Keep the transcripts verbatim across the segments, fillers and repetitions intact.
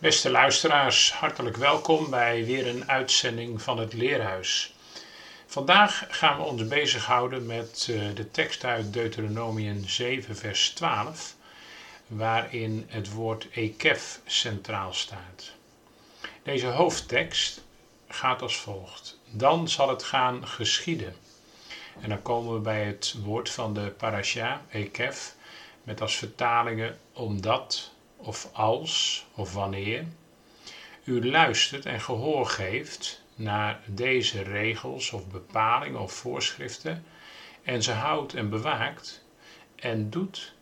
Beste luisteraars, hartelijk welkom bij weer een uitzending van het Leerhuis. Vandaag gaan we ons bezighouden met de tekst uit Deuteronomium zeven vers twaalf, waarin het woord Ekef centraal staat. Deze hoofdtekst gaat als volgt: dan zal het gaan geschieden. En dan komen we bij het woord van de parasha, Ekef, met als vertalingen omdat, of als, of wanneer u luistert en gehoor geeft naar deze regels of bepalingen of voorschriften en ze houdt en bewaakt en doet,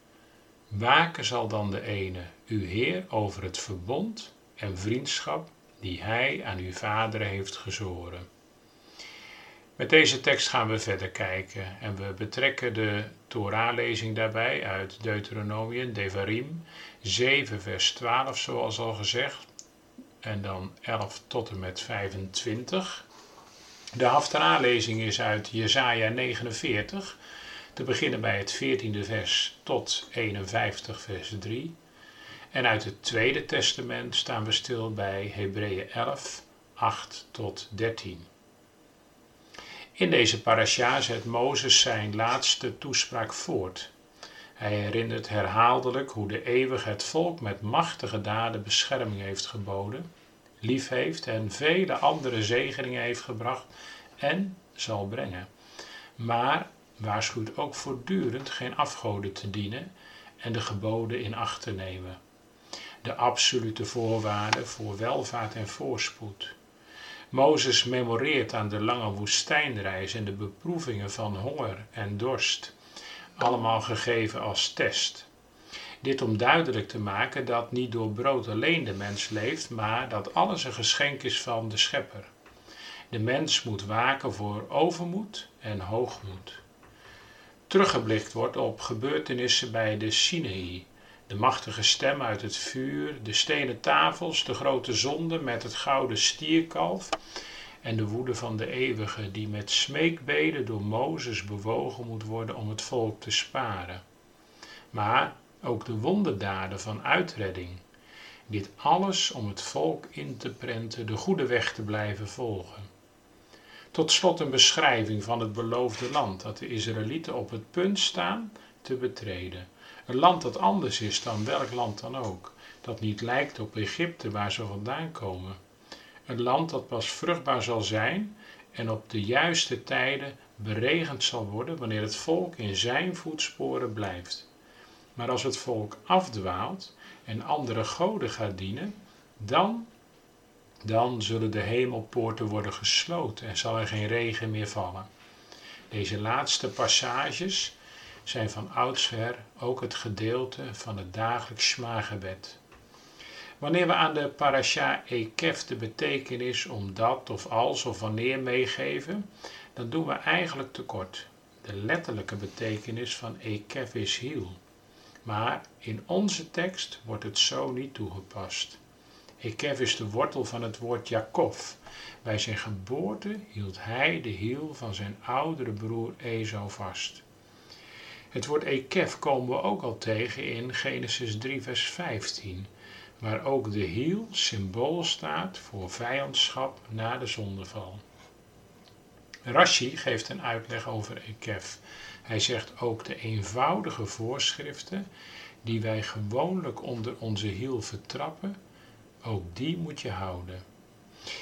waken zal dan de ene, uw Heer, over het verbond en vriendschap die hij aan uw vaderen heeft gezworen. Met deze tekst gaan we verder kijken en we betrekken de Torah-lezing daarbij uit Deuteronomium, Devarim, zeven vers twaalf zoals al gezegd en dan elf tot en met vijfentwintig. De Haftarah-lezing is uit Jesaja negenenveertig, te beginnen bij het veertiende vers tot eenenvijftig vers drie. En uit het Tweede Testament staan we stil bij Hebreeën elf, acht tot dertien. In deze parasha zet Mozes zijn laatste toespraak voort. Hij herinnert herhaaldelijk hoe de eeuwige het volk met machtige daden bescherming heeft geboden, lief heeft en vele andere zegeningen heeft gebracht en zal brengen. Maar waarschuwt ook voortdurend geen afgoden te dienen en de geboden in acht te nemen. De absolute voorwaarde voor welvaart en voorspoed. Mozes memoreert aan de lange woestijnreis en de beproevingen van honger en dorst, allemaal gegeven als test. Dit om duidelijk te maken dat niet door brood alleen de mens leeft, maar dat alles een geschenk is van de Schepper. De mens moet waken voor overmoed en hoogmoed. Teruggeblikt wordt op gebeurtenissen bij de Sinaï. De machtige stem uit het vuur, de stenen tafels, de grote zonde met het gouden stierkalf en de woede van de eeuwige die met smeekbeden door Mozes bewogen moet worden om het volk te sparen. Maar ook de wonderdaden van uitredding. Dit alles om het volk in te prenten, de goede weg te blijven volgen. Tot slot een beschrijving van het beloofde land dat de Israëlieten op het punt staan te betreden. Een land dat anders is dan welk land dan ook, dat niet lijkt op Egypte waar ze vandaan komen. Een land dat pas vruchtbaar zal zijn en op de juiste tijden beregend zal worden wanneer het volk in zijn voetsporen blijft. Maar als het volk afdwaalt en andere goden gaat dienen, dan, dan zullen de hemelpoorten worden gesloten en zal er geen regen meer vallen. Deze laatste passages zijn van oudsher ook het gedeelte van het dagelijks Sma-gebed. Wanneer we aan de parasha Ekef de betekenis om dat of als of wanneer meegeven, dan doen we eigenlijk tekort. De letterlijke betekenis van Ekef is hiel. Maar in onze tekst wordt het zo niet toegepast. Ekef is de wortel van het woord Jacob. Bij zijn geboorte hield hij de hiel van zijn oudere broer Esau vast. Het woord Ekef komen we ook al tegen in Genesis drie vers vijftien, waar ook de hiel symbool staat voor vijandschap na de zondeval. Rashi geeft een uitleg over Ekef. Hij zegt ook de eenvoudige voorschriften die wij gewoonlijk onder onze hiel vertrappen, ook die moet je houden.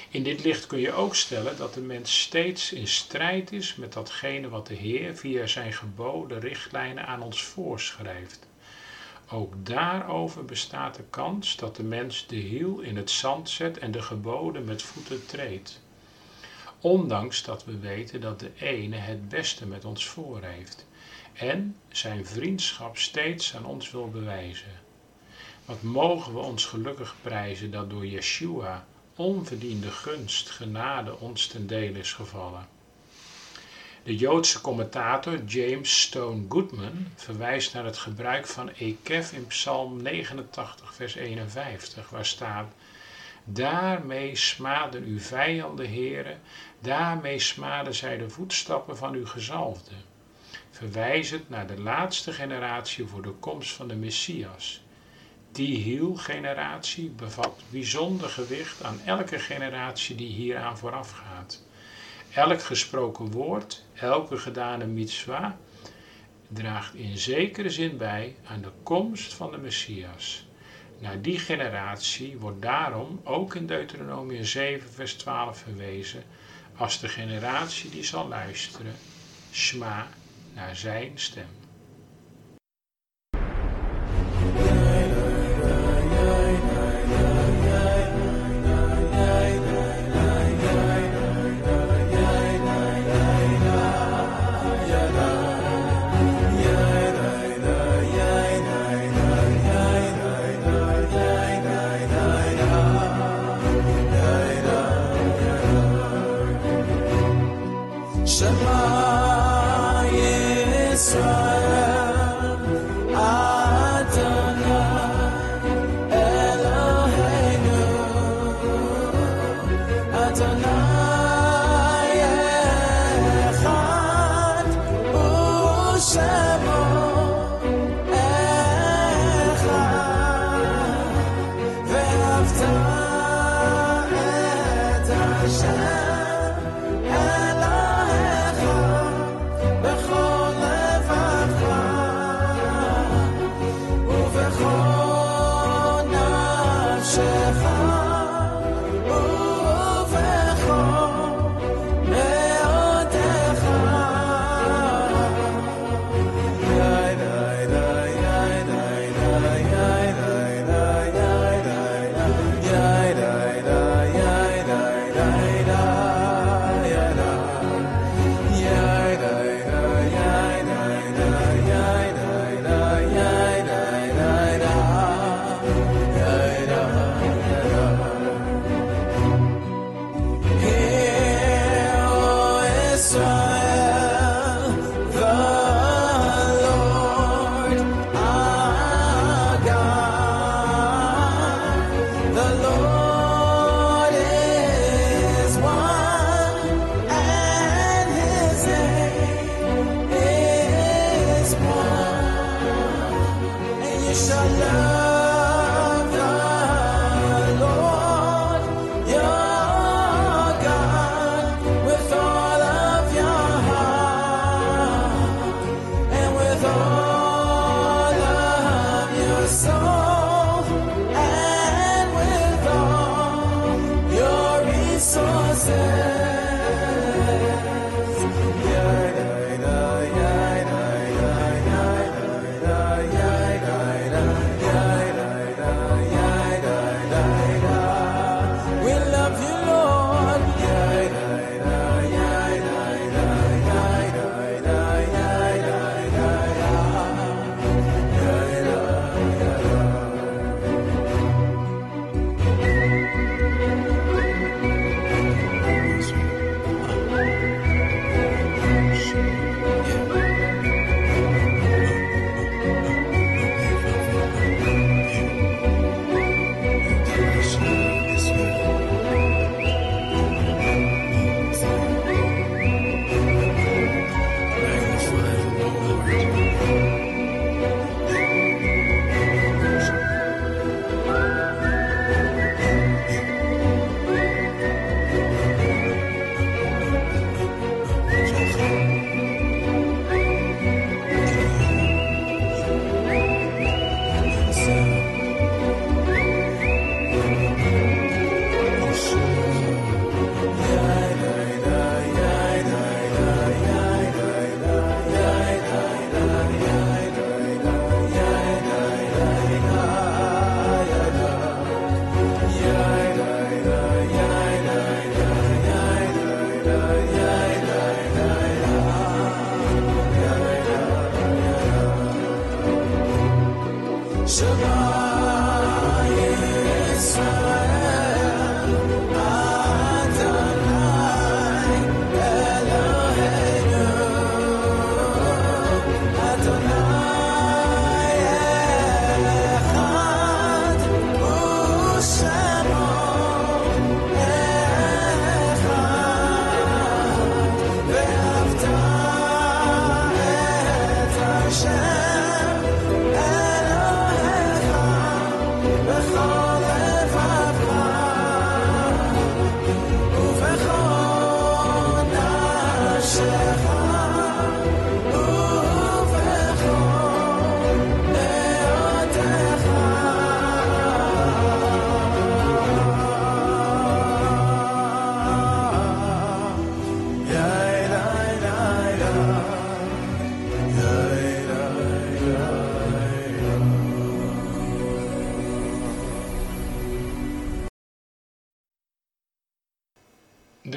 In dit licht kun je ook stellen dat de mens steeds in strijd is met datgene wat de Heer via zijn geboden richtlijnen aan ons voorschrijft. Ook daarover bestaat de kans dat de mens de hiel in het zand zet en de geboden met voeten treedt. Ondanks dat we weten dat de ene het beste met ons voor heeft en zijn vriendschap steeds aan ons wil bewijzen. Wat mogen we ons gelukkig prijzen dat door Yeshua onverdiende gunst, genade ons ten deel is gevallen. De Joodse commentator James Stone Goodman verwijst naar het gebruik van Ekef in Psalm negenentachtig vers eenenvijftig, waar staat: daarmee smaden uw vijanden, Heere, daarmee smaden zij de voetstappen van uw gezalfde, verwijzend naar de laatste generatie voor de komst van de Messias. Die hiel-generatie bevat bijzonder gewicht aan elke generatie die hieraan vooraf gaat. Elk gesproken woord, elke gedane mitzwa, draagt in zekere zin bij aan de komst van de Messias. Naar die generatie wordt daarom ook in Deuteronomium zeven vers twaalf verwezen als de generatie die zal luisteren, Sma, naar zijn stem. Yeah.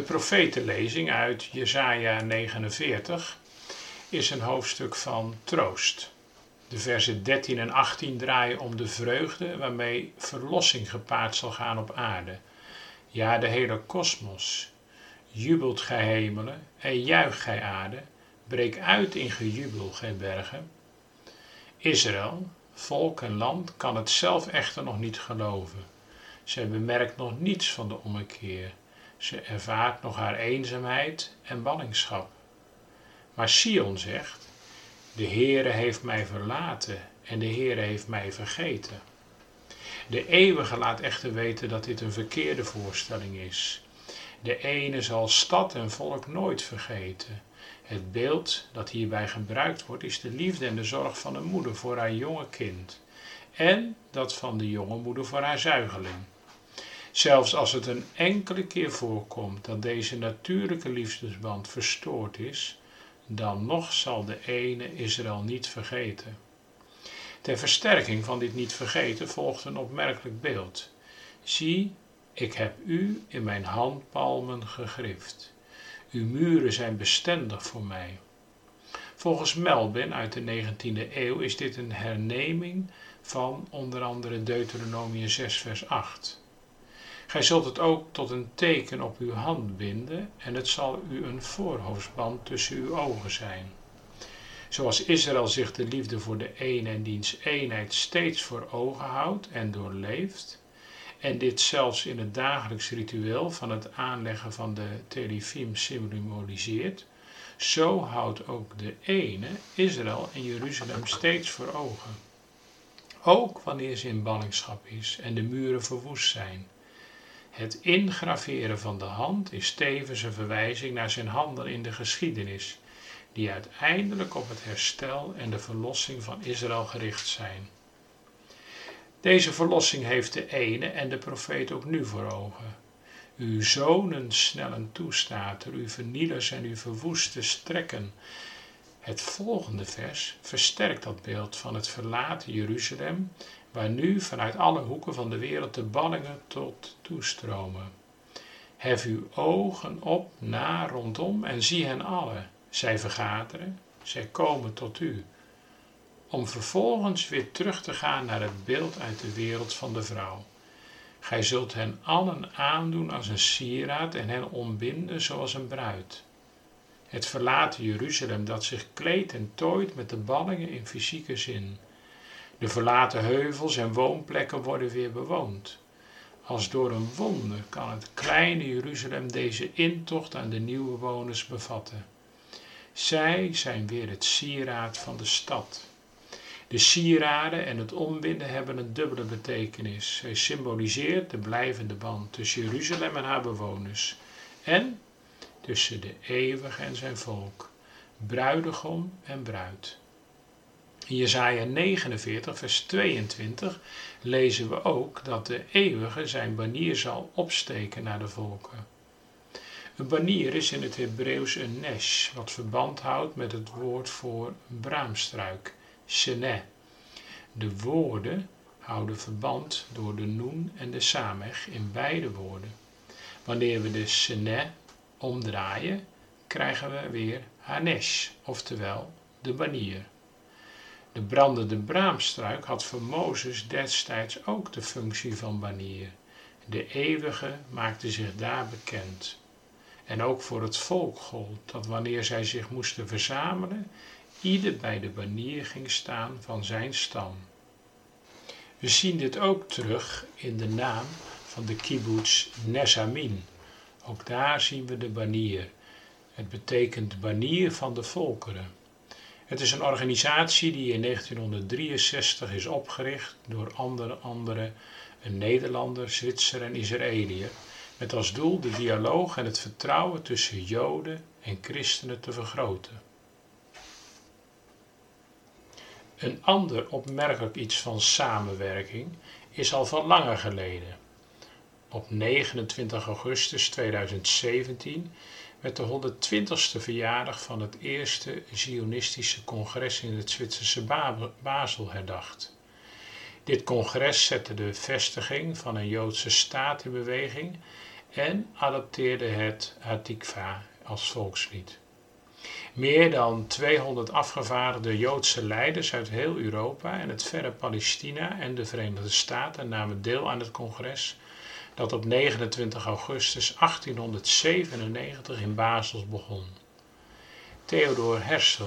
Profetenlezing uit Jesaja negenenveertig is een hoofdstuk van troost. De versen dertien en achttien draaien om de vreugde waarmee verlossing gepaard zal gaan op aarde. Ja, de hele kosmos. Jubelt gij hemelen en juicht gij aarde, breek uit in gejubel gij bergen. Israël, volk en land, kan het zelf echter nog niet geloven. Zij bemerkt nog niets van de ommekeer. Ze ervaart nog haar eenzaamheid en ballingschap. Maar Sion zegt, de Heere heeft mij verlaten en de Heere heeft mij vergeten. De eeuwige laat echter weten dat dit een verkeerde voorstelling is. De ene zal stad en volk nooit vergeten. Het beeld dat hierbij gebruikt wordt is de liefde en de zorg van de moeder voor haar jonge kind. En dat van de jonge moeder voor haar zuigeling. Zelfs als het een enkele keer voorkomt dat deze natuurlijke liefdesband verstoord is, dan nog zal de ene Israël niet vergeten. Ter versterking van dit niet vergeten volgt een opmerkelijk beeld. Zie, ik heb u in mijn handpalmen gegrift. Uw muren zijn bestendig voor mij. Volgens Melbin uit de negentiende eeuw is dit een herneming van onder andere Deuteronomium zes vers acht. Gij zult het ook tot een teken op uw hand binden en het zal u een voorhoofdsband tussen uw ogen zijn. Zoals Israël zich de liefde voor de een en diens eenheid steeds voor ogen houdt en doorleeft, en dit zelfs in het dagelijks ritueel van het aanleggen van de Tefillim symboliseert, zo houdt ook de ene Israël en Jeruzalem steeds voor ogen. Ook wanneer ze in ballingschap is en de muren verwoest zijn. Het ingraveren van de hand is tevens een verwijzing naar zijn handel in de geschiedenis, die uiteindelijk op het herstel en de verlossing van Israël gericht zijn. Deze verlossing heeft de ene en de profeet ook nu voor ogen. Uw zonen snellen toestater, uw vernielers en uw verwoeste strekken. Het volgende vers versterkt dat beeld van het verlaten Jeruzalem, waar nu vanuit alle hoeken van de wereld de ballingen tot toestromen. Hef uw ogen op naar rondom en zie hen allen. Zij vergaderen, zij komen tot u. Om vervolgens weer terug te gaan naar het beeld uit de wereld van de vrouw. Gij zult hen allen aandoen als een sieraad en hen ombinden zoals een bruid. Het verlaten Jeruzalem dat zich kleedt en tooit met de ballingen in fysieke zin. De verlaten heuvels en woonplekken worden weer bewoond. Als door een wonder kan het kleine Jeruzalem deze intocht aan de nieuwe bewoners bevatten. Zij zijn weer het sieraad van de stad. De sieraden en het ombinden hebben een dubbele betekenis. Zij symboliseert de blijvende band tussen Jeruzalem en haar bewoners. En tussen de eeuwige en zijn volk, bruidegom en bruid. In Jesaja negenenveertig vers tweeëntwintig lezen we ook dat de eeuwige zijn banier zal opsteken naar de volken. Een banier is in het Hebreeuws een nesh, wat verband houdt met het woord voor braamstruik, seneh. De woorden houden verband door de noen en de samech in beide woorden. Wanneer we de seneh omdraaien, krijgen we weer hanesh, oftewel de banier. De brandende braamstruik had voor Mozes destijds ook de functie van banier. De eeuwige maakte zich daar bekend. En ook voor het volk gold dat wanneer zij zich moesten verzamelen, ieder bij de banier ging staan van zijn stam. We zien dit ook terug in de naam van de kibbutz Nesamim. Ook daar zien we de banier. Het betekent banier van de volkeren. Het is een organisatie die in negentienhonderddrieënzestig is opgericht door onder andere een Nederlander, Zwitser en Israëliër, met als doel de dialoog en het vertrouwen tussen Joden en christenen te vergroten. Een ander opmerkelijk iets van samenwerking is al van langer geleden. Op negenentwintig augustus tweeduizend zeventien werd de honderdtwintigste verjaardag van het eerste Zionistische congres in het Zwitserse Basel herdacht. Dit congres zette de vestiging van een Joodse staat in beweging en adopteerde het Hatikva als volkslied. Meer dan tweehonderd afgevaardigde Joodse leiders uit heel Europa en het verre Palestina en de Verenigde Staten namen deel aan het congres dat op negenentwintig augustus achttienhonderdzevenennegentig in Basel begon. Theodor Herzl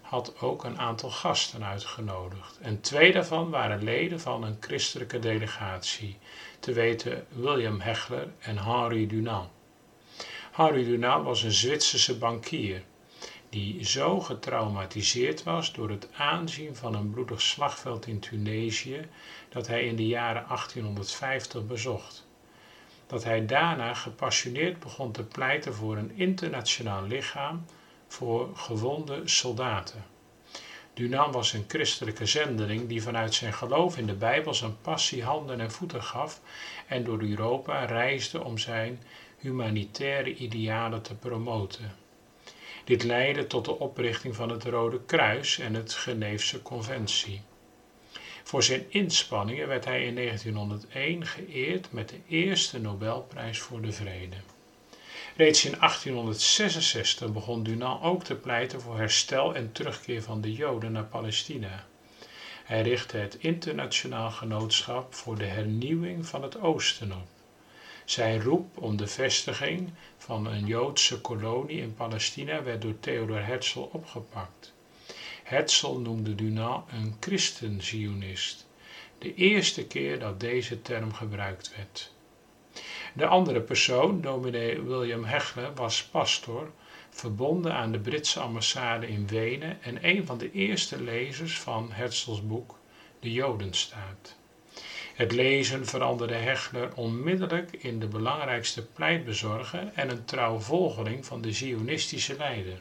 had ook een aantal gasten uitgenodigd en twee daarvan waren leden van een christelijke delegatie, te weten William Hechler en Henri Dunant. Henri Dunant was een Zwitserse bankier die zo getraumatiseerd was door het aanzien van een bloedig slagveld in Tunesië dat hij in de jaren achttienhonderdvijftig bezocht. Dat hij daarna gepassioneerd begon te pleiten voor een internationaal lichaam voor gewonde soldaten. Dunant was een christelijke zendeling die vanuit zijn geloof in de Bijbel zijn passie handen en voeten gaf en door Europa reisde om zijn humanitaire idealen te promoten. Dit leidde tot de oprichting van het Rode Kruis en het Geneefse Conventie. Voor zijn inspanningen werd hij in negentienhonderdéén geëerd met de eerste Nobelprijs voor de Vrede. Reeds in achttienhonderdzesenzestig begon Dunant ook te pleiten voor herstel en terugkeer van de Joden naar Palestina. Hij richtte het Internationaal Genootschap voor de Hernieuwing van het Oosten op. Zijn roep om de vestiging van een Joodse kolonie in Palestina werd door Theodor Herzl opgepakt. Herzl noemde Dunant een christenzionist, de eerste keer dat deze term gebruikt werd. De andere persoon, dominee William Hechler, was pastoor, verbonden aan de Britse ambassade in Wenen en een van de eerste lezers van Herzls boek De Jodenstaat. Het lezen veranderde Hechler onmiddellijk in de belangrijkste pleitbezorger en een trouw volgeling van de Zionistische leider.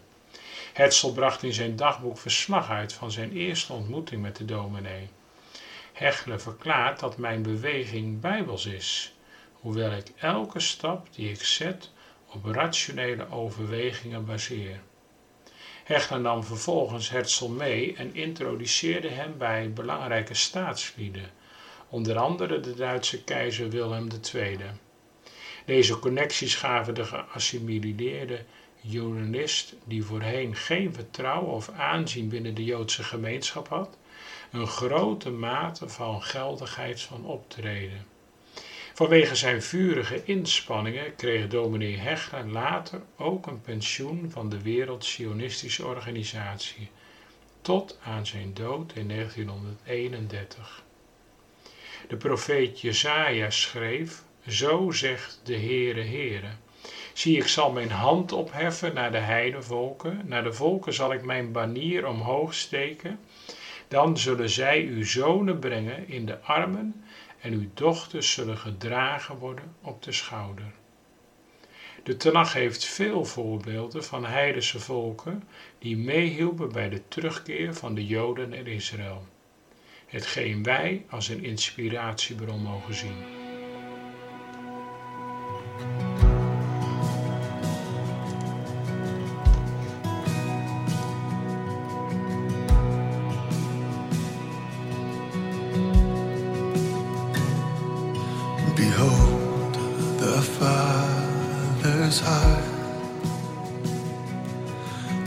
Herzl bracht in zijn dagboek verslag uit van zijn eerste ontmoeting met de dominee. Hechler verklaart dat mijn beweging bijbels is, hoewel ik elke stap die ik zet op rationele overwegingen baseer. Hechler nam vervolgens Herzl mee en introduceerde hem bij belangrijke staatslieden, onder andere de Duitse keizer Wilhelm de Tweede. Deze connecties gaven de geassimileerde journalist, die voorheen geen vertrouwen of aanzien binnen de Joodse gemeenschap had, een grote mate van geldigheid van optreden. Vanwege zijn vurige inspanningen kreeg dominee Hechler later ook een pensioen van de Wereld Zionistische Organisatie, tot aan zijn dood in negentienhonderdeenendertig. De profeet Jesaja schreef, zo zegt de Heere, Heere, zie ik zal mijn hand opheffen naar de heidevolken, naar de volken zal ik mijn banier omhoog steken, dan zullen zij uw zonen brengen in de armen en uw dochters zullen gedragen worden op de schouder. De Tenach heeft veel voorbeelden van heidense volken die meehielpen bij de terugkeer van de Joden naar Israël. Hetgeen wij als een inspiratiebron mogen zien. Behold the Father's heart,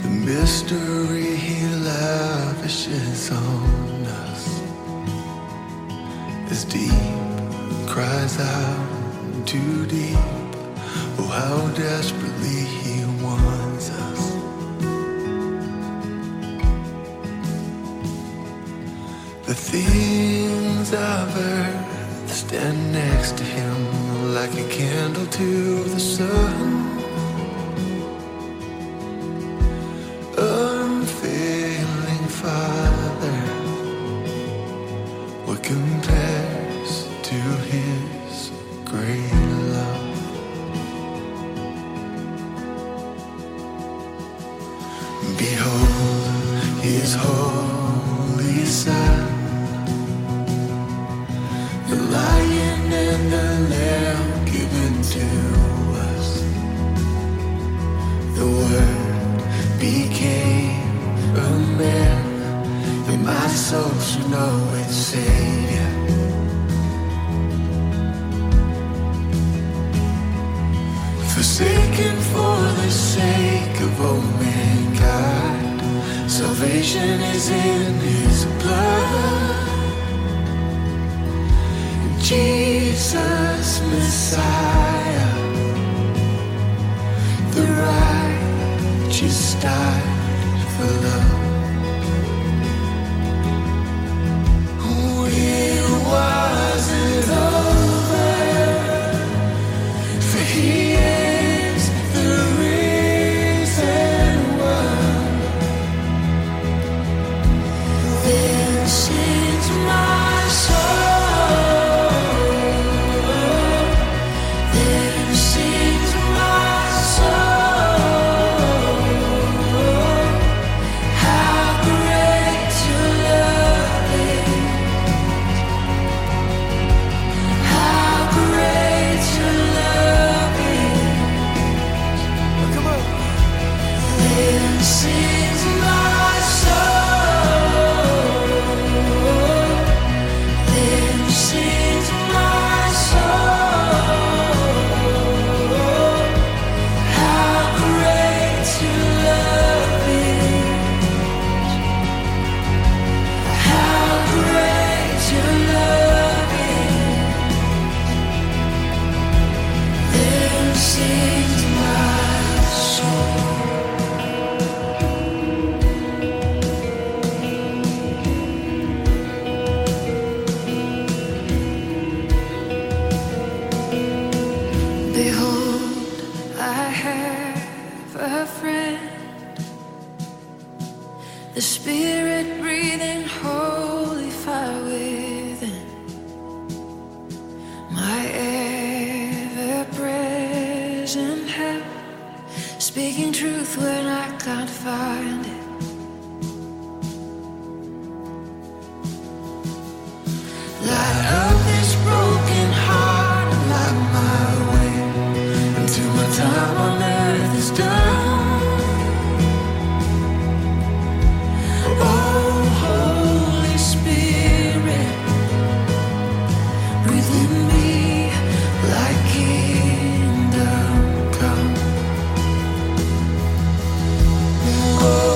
the mystery he lavishes on. As deep cries out too deep, oh how desperately he wants us. The things I've heard stand next to him like a candle to the sun. Unfailing Father, what compares to his grace?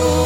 Oh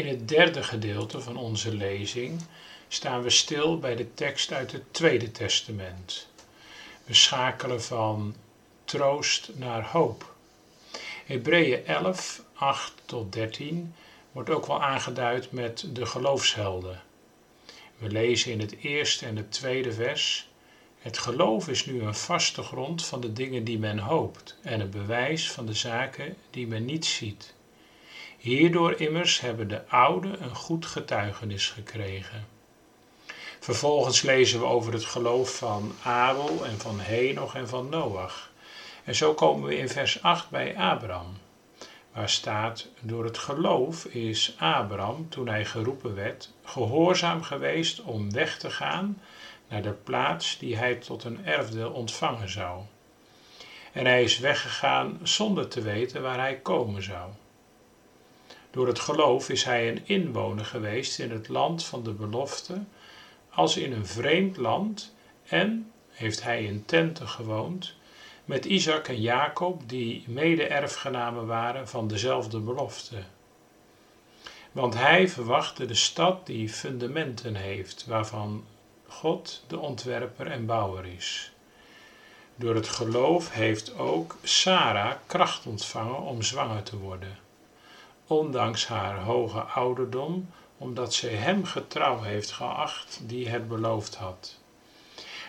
In het derde gedeelte van onze lezing staan we stil bij de tekst uit het Tweede Testament. We schakelen van troost naar hoop. Hebreeën elf, acht tot dertien wordt ook wel aangeduid met de geloofshelden. We lezen in het eerste en het tweede vers: het geloof is nu een vaste grond van de dingen die men hoopt en een bewijs van de zaken die men niet ziet. Hierdoor immers hebben de ouden een goed getuigenis gekregen. Vervolgens lezen we over het geloof van Abel en van Henoch en van Noach. En zo komen we in vers acht bij Abram, waar staat: door het geloof is Abram, toen hij geroepen werd, gehoorzaam geweest om weg te gaan naar de plaats die hij tot een erfdeel ontvangen zou. En hij is weggegaan zonder te weten waar hij komen zou. Door het geloof is hij een inwoner geweest in het land van de belofte, als in een vreemd land, en heeft hij in tenten gewoond, met Isaac en Jacob, die mede-erfgenamen waren van dezelfde belofte. Want hij verwachtte de stad die fundamenten heeft, waarvan God de ontwerper en bouwer is. Door het geloof heeft ook Sara kracht ontvangen om zwanger te worden, ondanks haar hoge ouderdom, omdat zij hem getrouw heeft geacht die het beloofd had.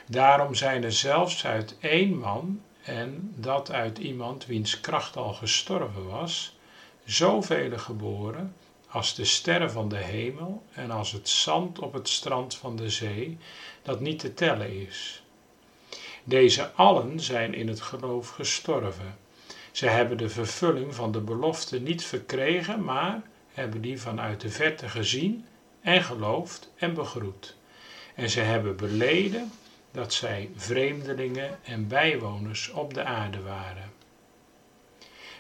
Daarom zijn er zelfs uit één man, en dat uit iemand wiens kracht al gestorven was, zoveel geboren als de sterren van de hemel en als het zand op het strand van de zee, dat niet te tellen is. Deze allen zijn in het geloof gestorven. Ze hebben de vervulling van de belofte niet verkregen, maar hebben die vanuit de verte gezien en geloofd en begroet. En ze hebben beleden dat zij vreemdelingen en bijwoners op de aarde waren.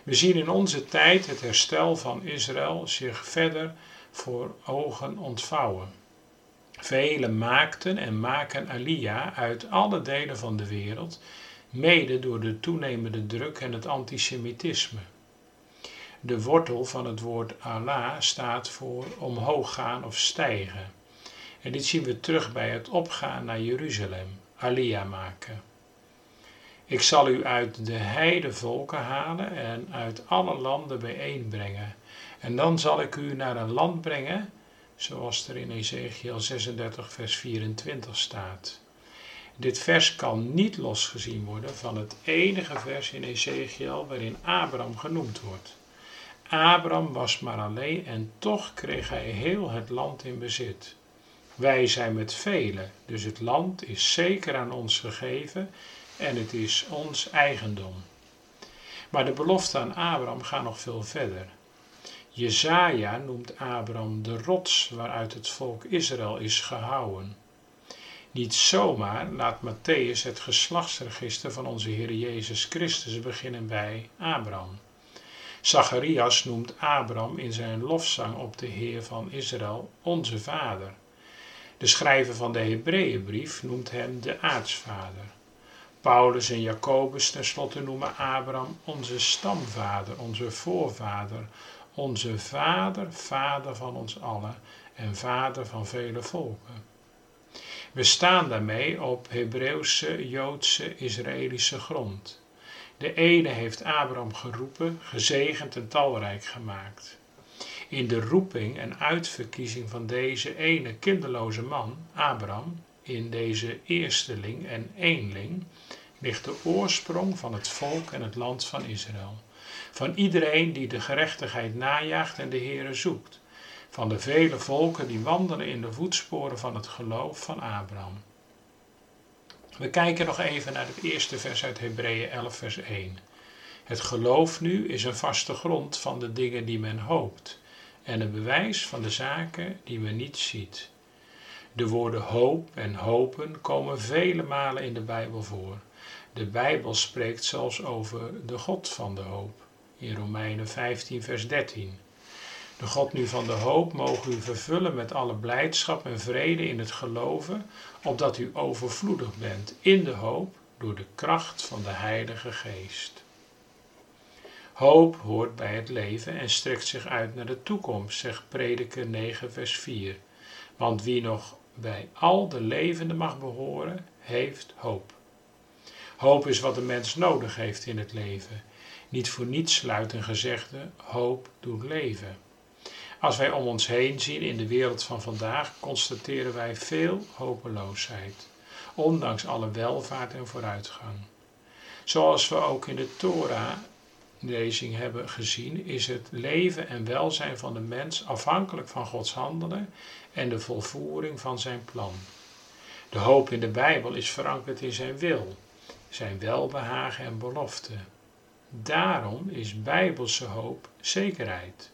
We zien in onze tijd het herstel van Israël zich verder voor ogen ontvouwen. Velen maakten en maken Aliyah uit alle delen van de wereld, mede door de toenemende druk en het antisemitisme. De wortel van het woord Allah staat voor omhoog gaan of stijgen. En dit zien we terug bij het opgaan naar Jeruzalem, Aliyah maken. Ik zal u uit de heidevolken halen en uit alle landen bijeenbrengen. En dan zal ik u naar een land brengen, zoals er in Ezechiël zesendertig vers vierentwintig staat. Dit vers kan niet losgezien worden van het enige vers in Ezechiël waarin Abram genoemd wordt. Abram was maar alleen en toch kreeg hij heel het land in bezit. Wij zijn met velen, dus het land is zeker aan ons gegeven en het is ons eigendom. Maar de beloften aan Abram gaan nog veel verder. Jesaja noemt Abram de rots waaruit het volk Israël is gehouwen. Niet zomaar laat Mattheüs het geslachtsregister van onze Heer Jezus Christus beginnen bij Abram. Zacharias noemt Abram in zijn lofzang op de Heer van Israël onze vader. De schrijver van de Hebreeënbrief noemt hem de aartsvader. Paulus en Jacobus tenslotte noemen Abram onze stamvader, onze voorvader, onze vader, vader van ons allen en vader van vele volken. We staan daarmee op Hebreeuwse, Joodse, Israëlische grond. De ene heeft Abram geroepen, gezegend en talrijk gemaakt. In de roeping en uitverkiezing van deze ene kinderloze man, Abram, in deze eersteling en eenling, ligt de oorsprong van het volk en het land van Israël. Van iedereen die de gerechtigheid najaagt en de Heere zoekt. Van de vele volken die wandelen in de voetsporen van het geloof van Abraham. We kijken nog even naar het eerste vers uit Hebreeën elf vers één. Het geloof nu is een vaste grond van de dingen die men hoopt en een bewijs van de zaken die men niet ziet. De woorden hoop en hopen komen vele malen in de Bijbel voor. De Bijbel spreekt zelfs over de God van de hoop, in Romeinen vijftien vers dertien. De God nu van de hoop mogen u vervullen met alle blijdschap en vrede in het geloven, opdat u overvloedig bent in de hoop door de kracht van de Heilige Geest. Hoop hoort bij het leven en strekt zich uit naar de toekomst, zegt Prediker negen vers vier. Want wie nog bij al de levenden mag behoren, heeft hoop. Hoop is wat de mens nodig heeft in het leven. Niet voor niets sluit een gezegde, hoop doet leven. Als wij om ons heen zien in de wereld van vandaag, constateren wij veel hopeloosheid, ondanks alle welvaart en vooruitgang. Zoals we ook in de Torah-lezing hebben gezien, is het leven en welzijn van de mens afhankelijk van Gods handelen en de volvoering van zijn plan. De hoop in de Bijbel is verankerd in zijn wil, zijn welbehagen en belofte. Daarom is Bijbelse hoop zekerheid.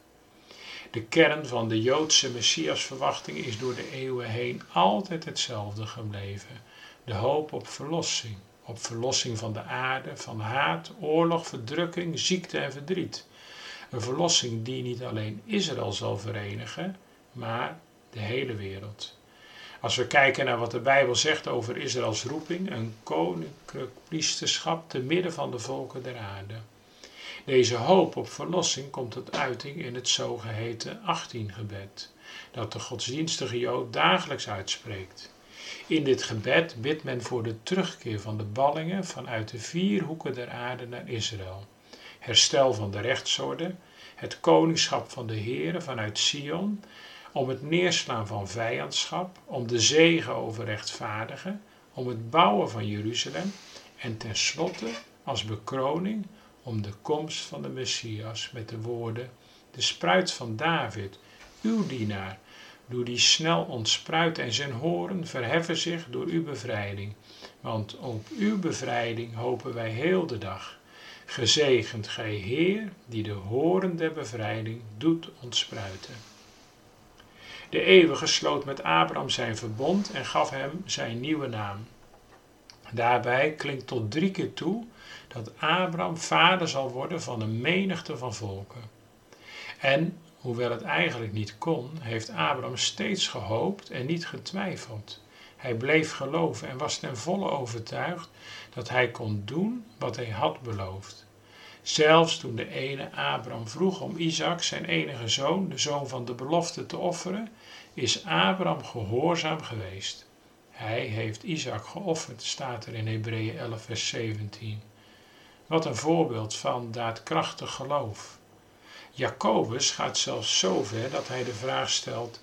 De kern van de Joodse Messiasverwachting is door de eeuwen heen altijd hetzelfde gebleven. De hoop op verlossing, op verlossing van de aarde, van haat, oorlog, verdrukking, ziekte en verdriet. Een verlossing die niet alleen Israël zal verenigen, maar de hele wereld. Als we kijken naar wat de Bijbel zegt over Israëls roeping, een koninklijk priesterschap te midden van de volken der aarde. Deze hoop op verlossing komt tot uiting in het zogeheten achttiengebed, dat de godsdienstige Jood dagelijks uitspreekt. In dit gebed bidt men voor de terugkeer van de ballingen vanuit de vier hoeken der aarde naar Israël, herstel van de rechtsorde, het koningschap van de Heere vanuit Sion, om het neerslaan van vijandschap, om de zege over rechtvaardigen, om het bouwen van Jeruzalem en tenslotte als bekroning om de komst van de Messias met de woorden, de spruit van David, uw dienaar, doe die snel ontspruit en zijn horen verheffen zich door uw bevrijding. Want op uw bevrijding hopen wij heel de dag. Gezegend gij Heer, die de horen der bevrijding doet ontspruiten. De Eeuwige sloot met Abraham zijn verbond en gaf hem zijn nieuwe naam. Daarbij klinkt tot drie keer toe dat Abraham vader zal worden van een menigte van volken. En, hoewel het eigenlijk niet kon, heeft Abraham steeds gehoopt en niet getwijfeld. Hij bleef geloven en was ten volle overtuigd dat hij kon doen wat hij had beloofd. Zelfs toen de ene Abraham vroeg om Isaac, zijn enige zoon, de zoon van de belofte, te offeren, is Abraham gehoorzaam geweest. Hij heeft Isaac geofferd, staat er in Hebreeën elf vers zeventien. Wat een voorbeeld van daadkrachtig geloof. Jacobus gaat zelfs zo ver dat hij de vraag stelt,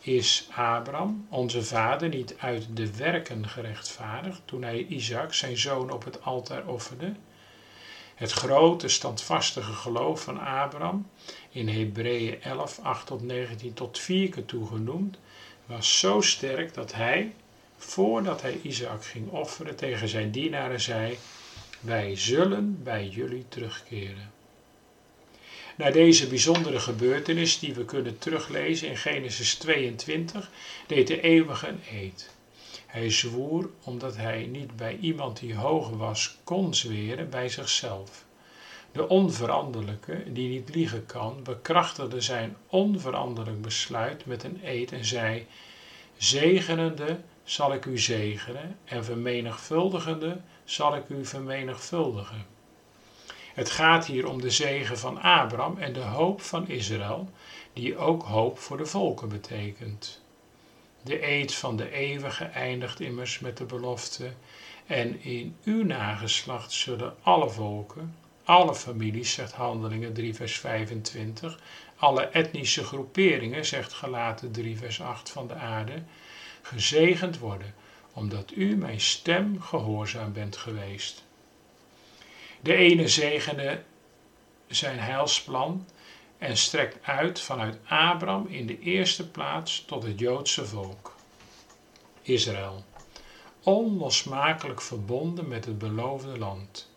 is Abraham, onze vader, niet uit de werken gerechtvaardigd toen hij Isaac, zijn zoon, op het altaar offerde? Het grote standvastige geloof van Abraham, in Hebreeën elf, acht tot negentien tot vier keer toegenoemd, was zo sterk dat hij, voordat hij Isaac ging offeren, tegen zijn dienaren zei, wij zullen bij jullie terugkeren. Na deze bijzondere gebeurtenis die we kunnen teruglezen in Genesis tweeëntwintig, deed de Eeuwige een eed. Hij zwoer omdat hij niet bij iemand die hoger was kon zweren bij zichzelf. De onveranderlijke, die niet liegen kan, bekrachtigde zijn onveranderlijk besluit met een eed en zei, zegenende zal ik u zegenen en vermenigvuldigende zal ik u vermenigvuldigen. Het gaat hier om de zegen van Abraham en de hoop van Israël, die ook hoop voor de volken betekent. De eed van de Eeuwige eindigt immers met de belofte, en in uw nageslacht zullen alle volken, alle families, zegt Handelingen drie vers vijfentwintig, alle etnische groeperingen, zegt Galaten drie vers acht, van de aarde, gezegend worden, omdat u mijn stem gehoorzaam bent geweest. De ene zegende zijn heilsplan en strekt uit vanuit Abram in de eerste plaats tot het Joodse volk, Israël, onlosmakelijk verbonden met het beloofde land.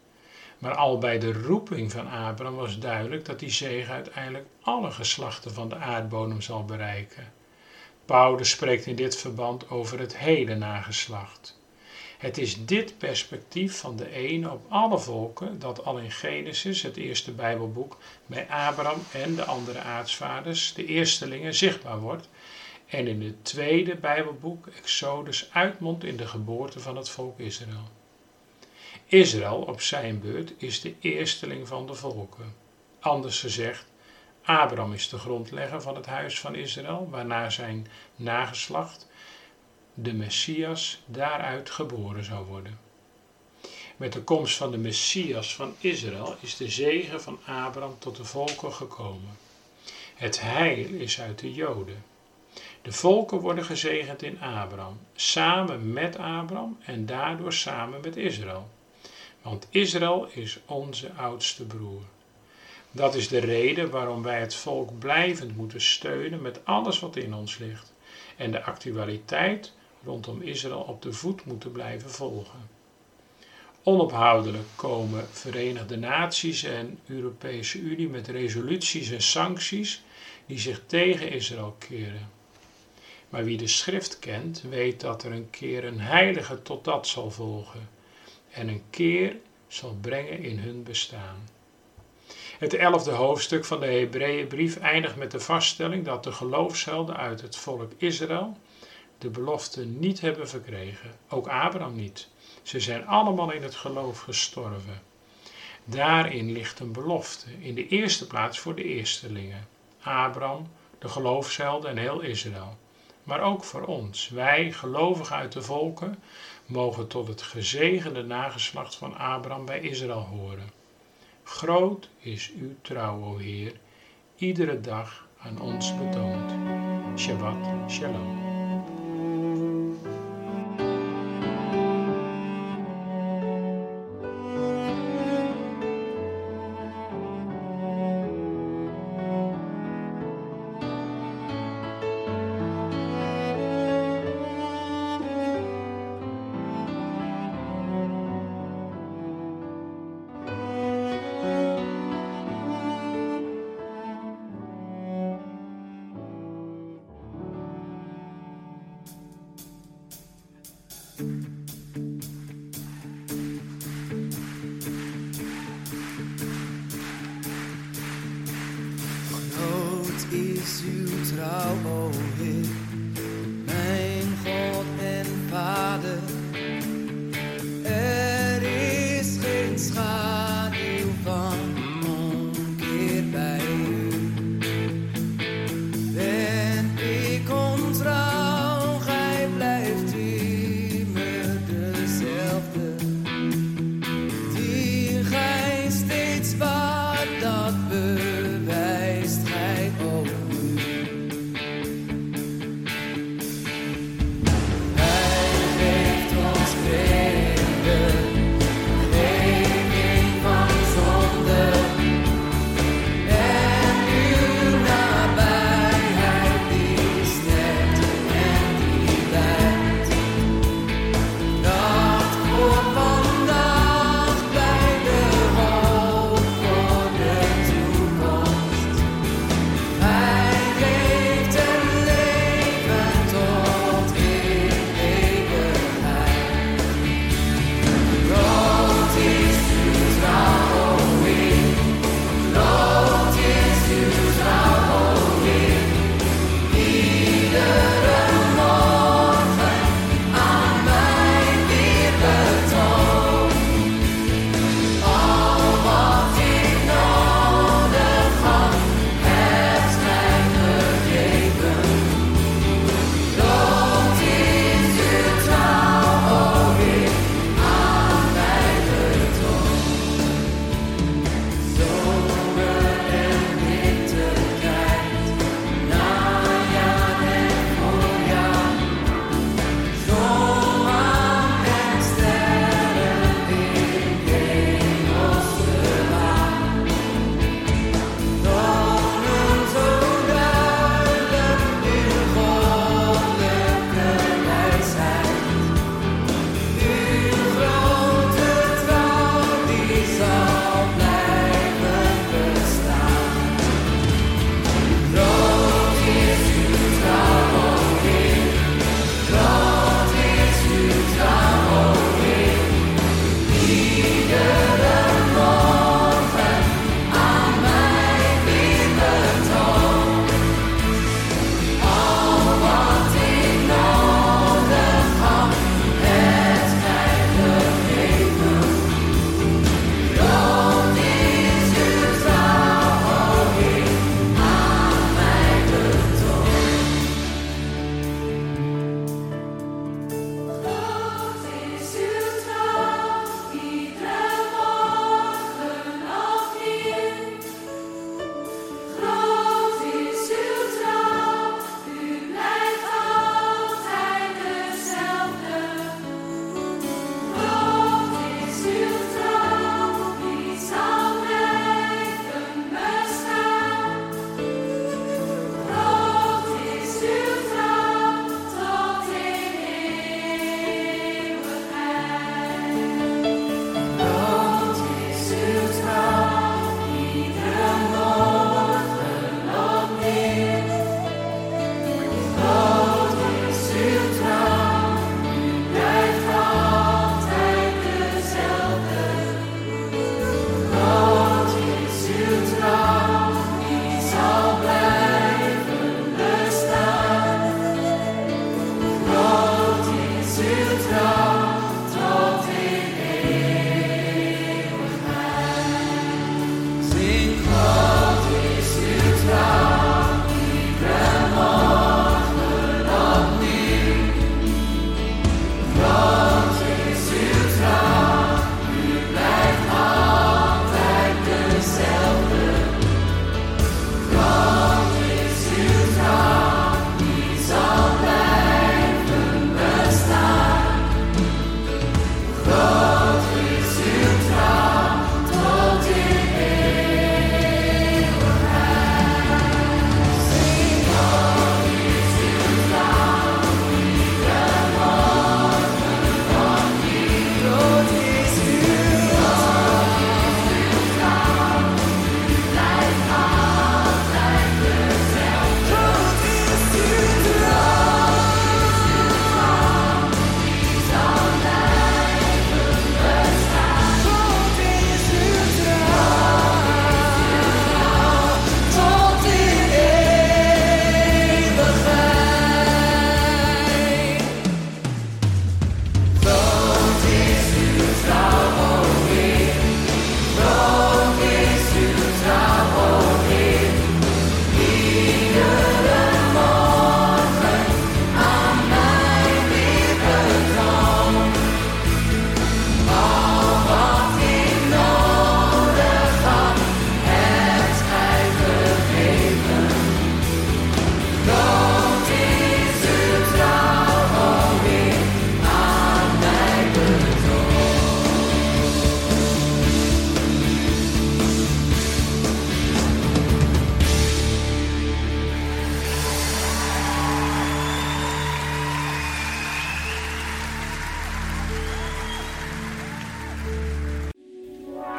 Maar al bij de roeping van Abram was duidelijk dat die zegen uiteindelijk alle geslachten van de aardbodem zal bereiken. Paulus spreekt in dit verband over het hele nageslacht. Het is dit perspectief van de ene op alle volken dat al in Genesis, het eerste Bijbelboek, bij Abram en de andere aartsvaders, de eerstelingen, zichtbaar wordt en in het tweede Bijbelboek, Exodus, uitmondt in de geboorte van het volk Israël. Israël op zijn beurt is de eersteling van de volken. Anders gezegd, Abram is de grondlegger van het huis van Israël, waarna zijn nageslacht, de Messias, daaruit geboren zou worden. Met de komst van de Messias van Israël is de zegen van Abram tot de volken gekomen. Het heil is uit de Joden. De volken worden gezegend in Abram, samen met Abram en daardoor samen met Israël. Want Israël is onze oudste broer. Dat is de reden waarom wij het volk blijvend moeten steunen met alles wat in ons ligt en de actualiteit rondom Israël op de voet moeten blijven volgen. Onophoudelijk komen Verenigde Naties en Europese Unie met resoluties en sancties die zich tegen Israël keren. Maar wie de schrift kent, weet dat er een keer een heilige tot dat zal volgen en een keer zal brengen in hun bestaan. Het elfde hoofdstuk van de Hebreeënbrief eindigt met de vaststelling dat de geloofshelden uit het volk Israël de belofte niet hebben verkregen, ook Abraham niet. Ze zijn allemaal in het geloof gestorven. Daarin ligt een belofte, in de eerste plaats voor de eerstelingen, Abraham, de geloofshelden en heel Israël. Maar ook voor ons, wij gelovigen uit de volken, mogen tot het gezegende nageslacht van Abraham bij Israël horen. Groot is uw trouw, o Heer, iedere dag aan ons betoond. Shabbat Shalom.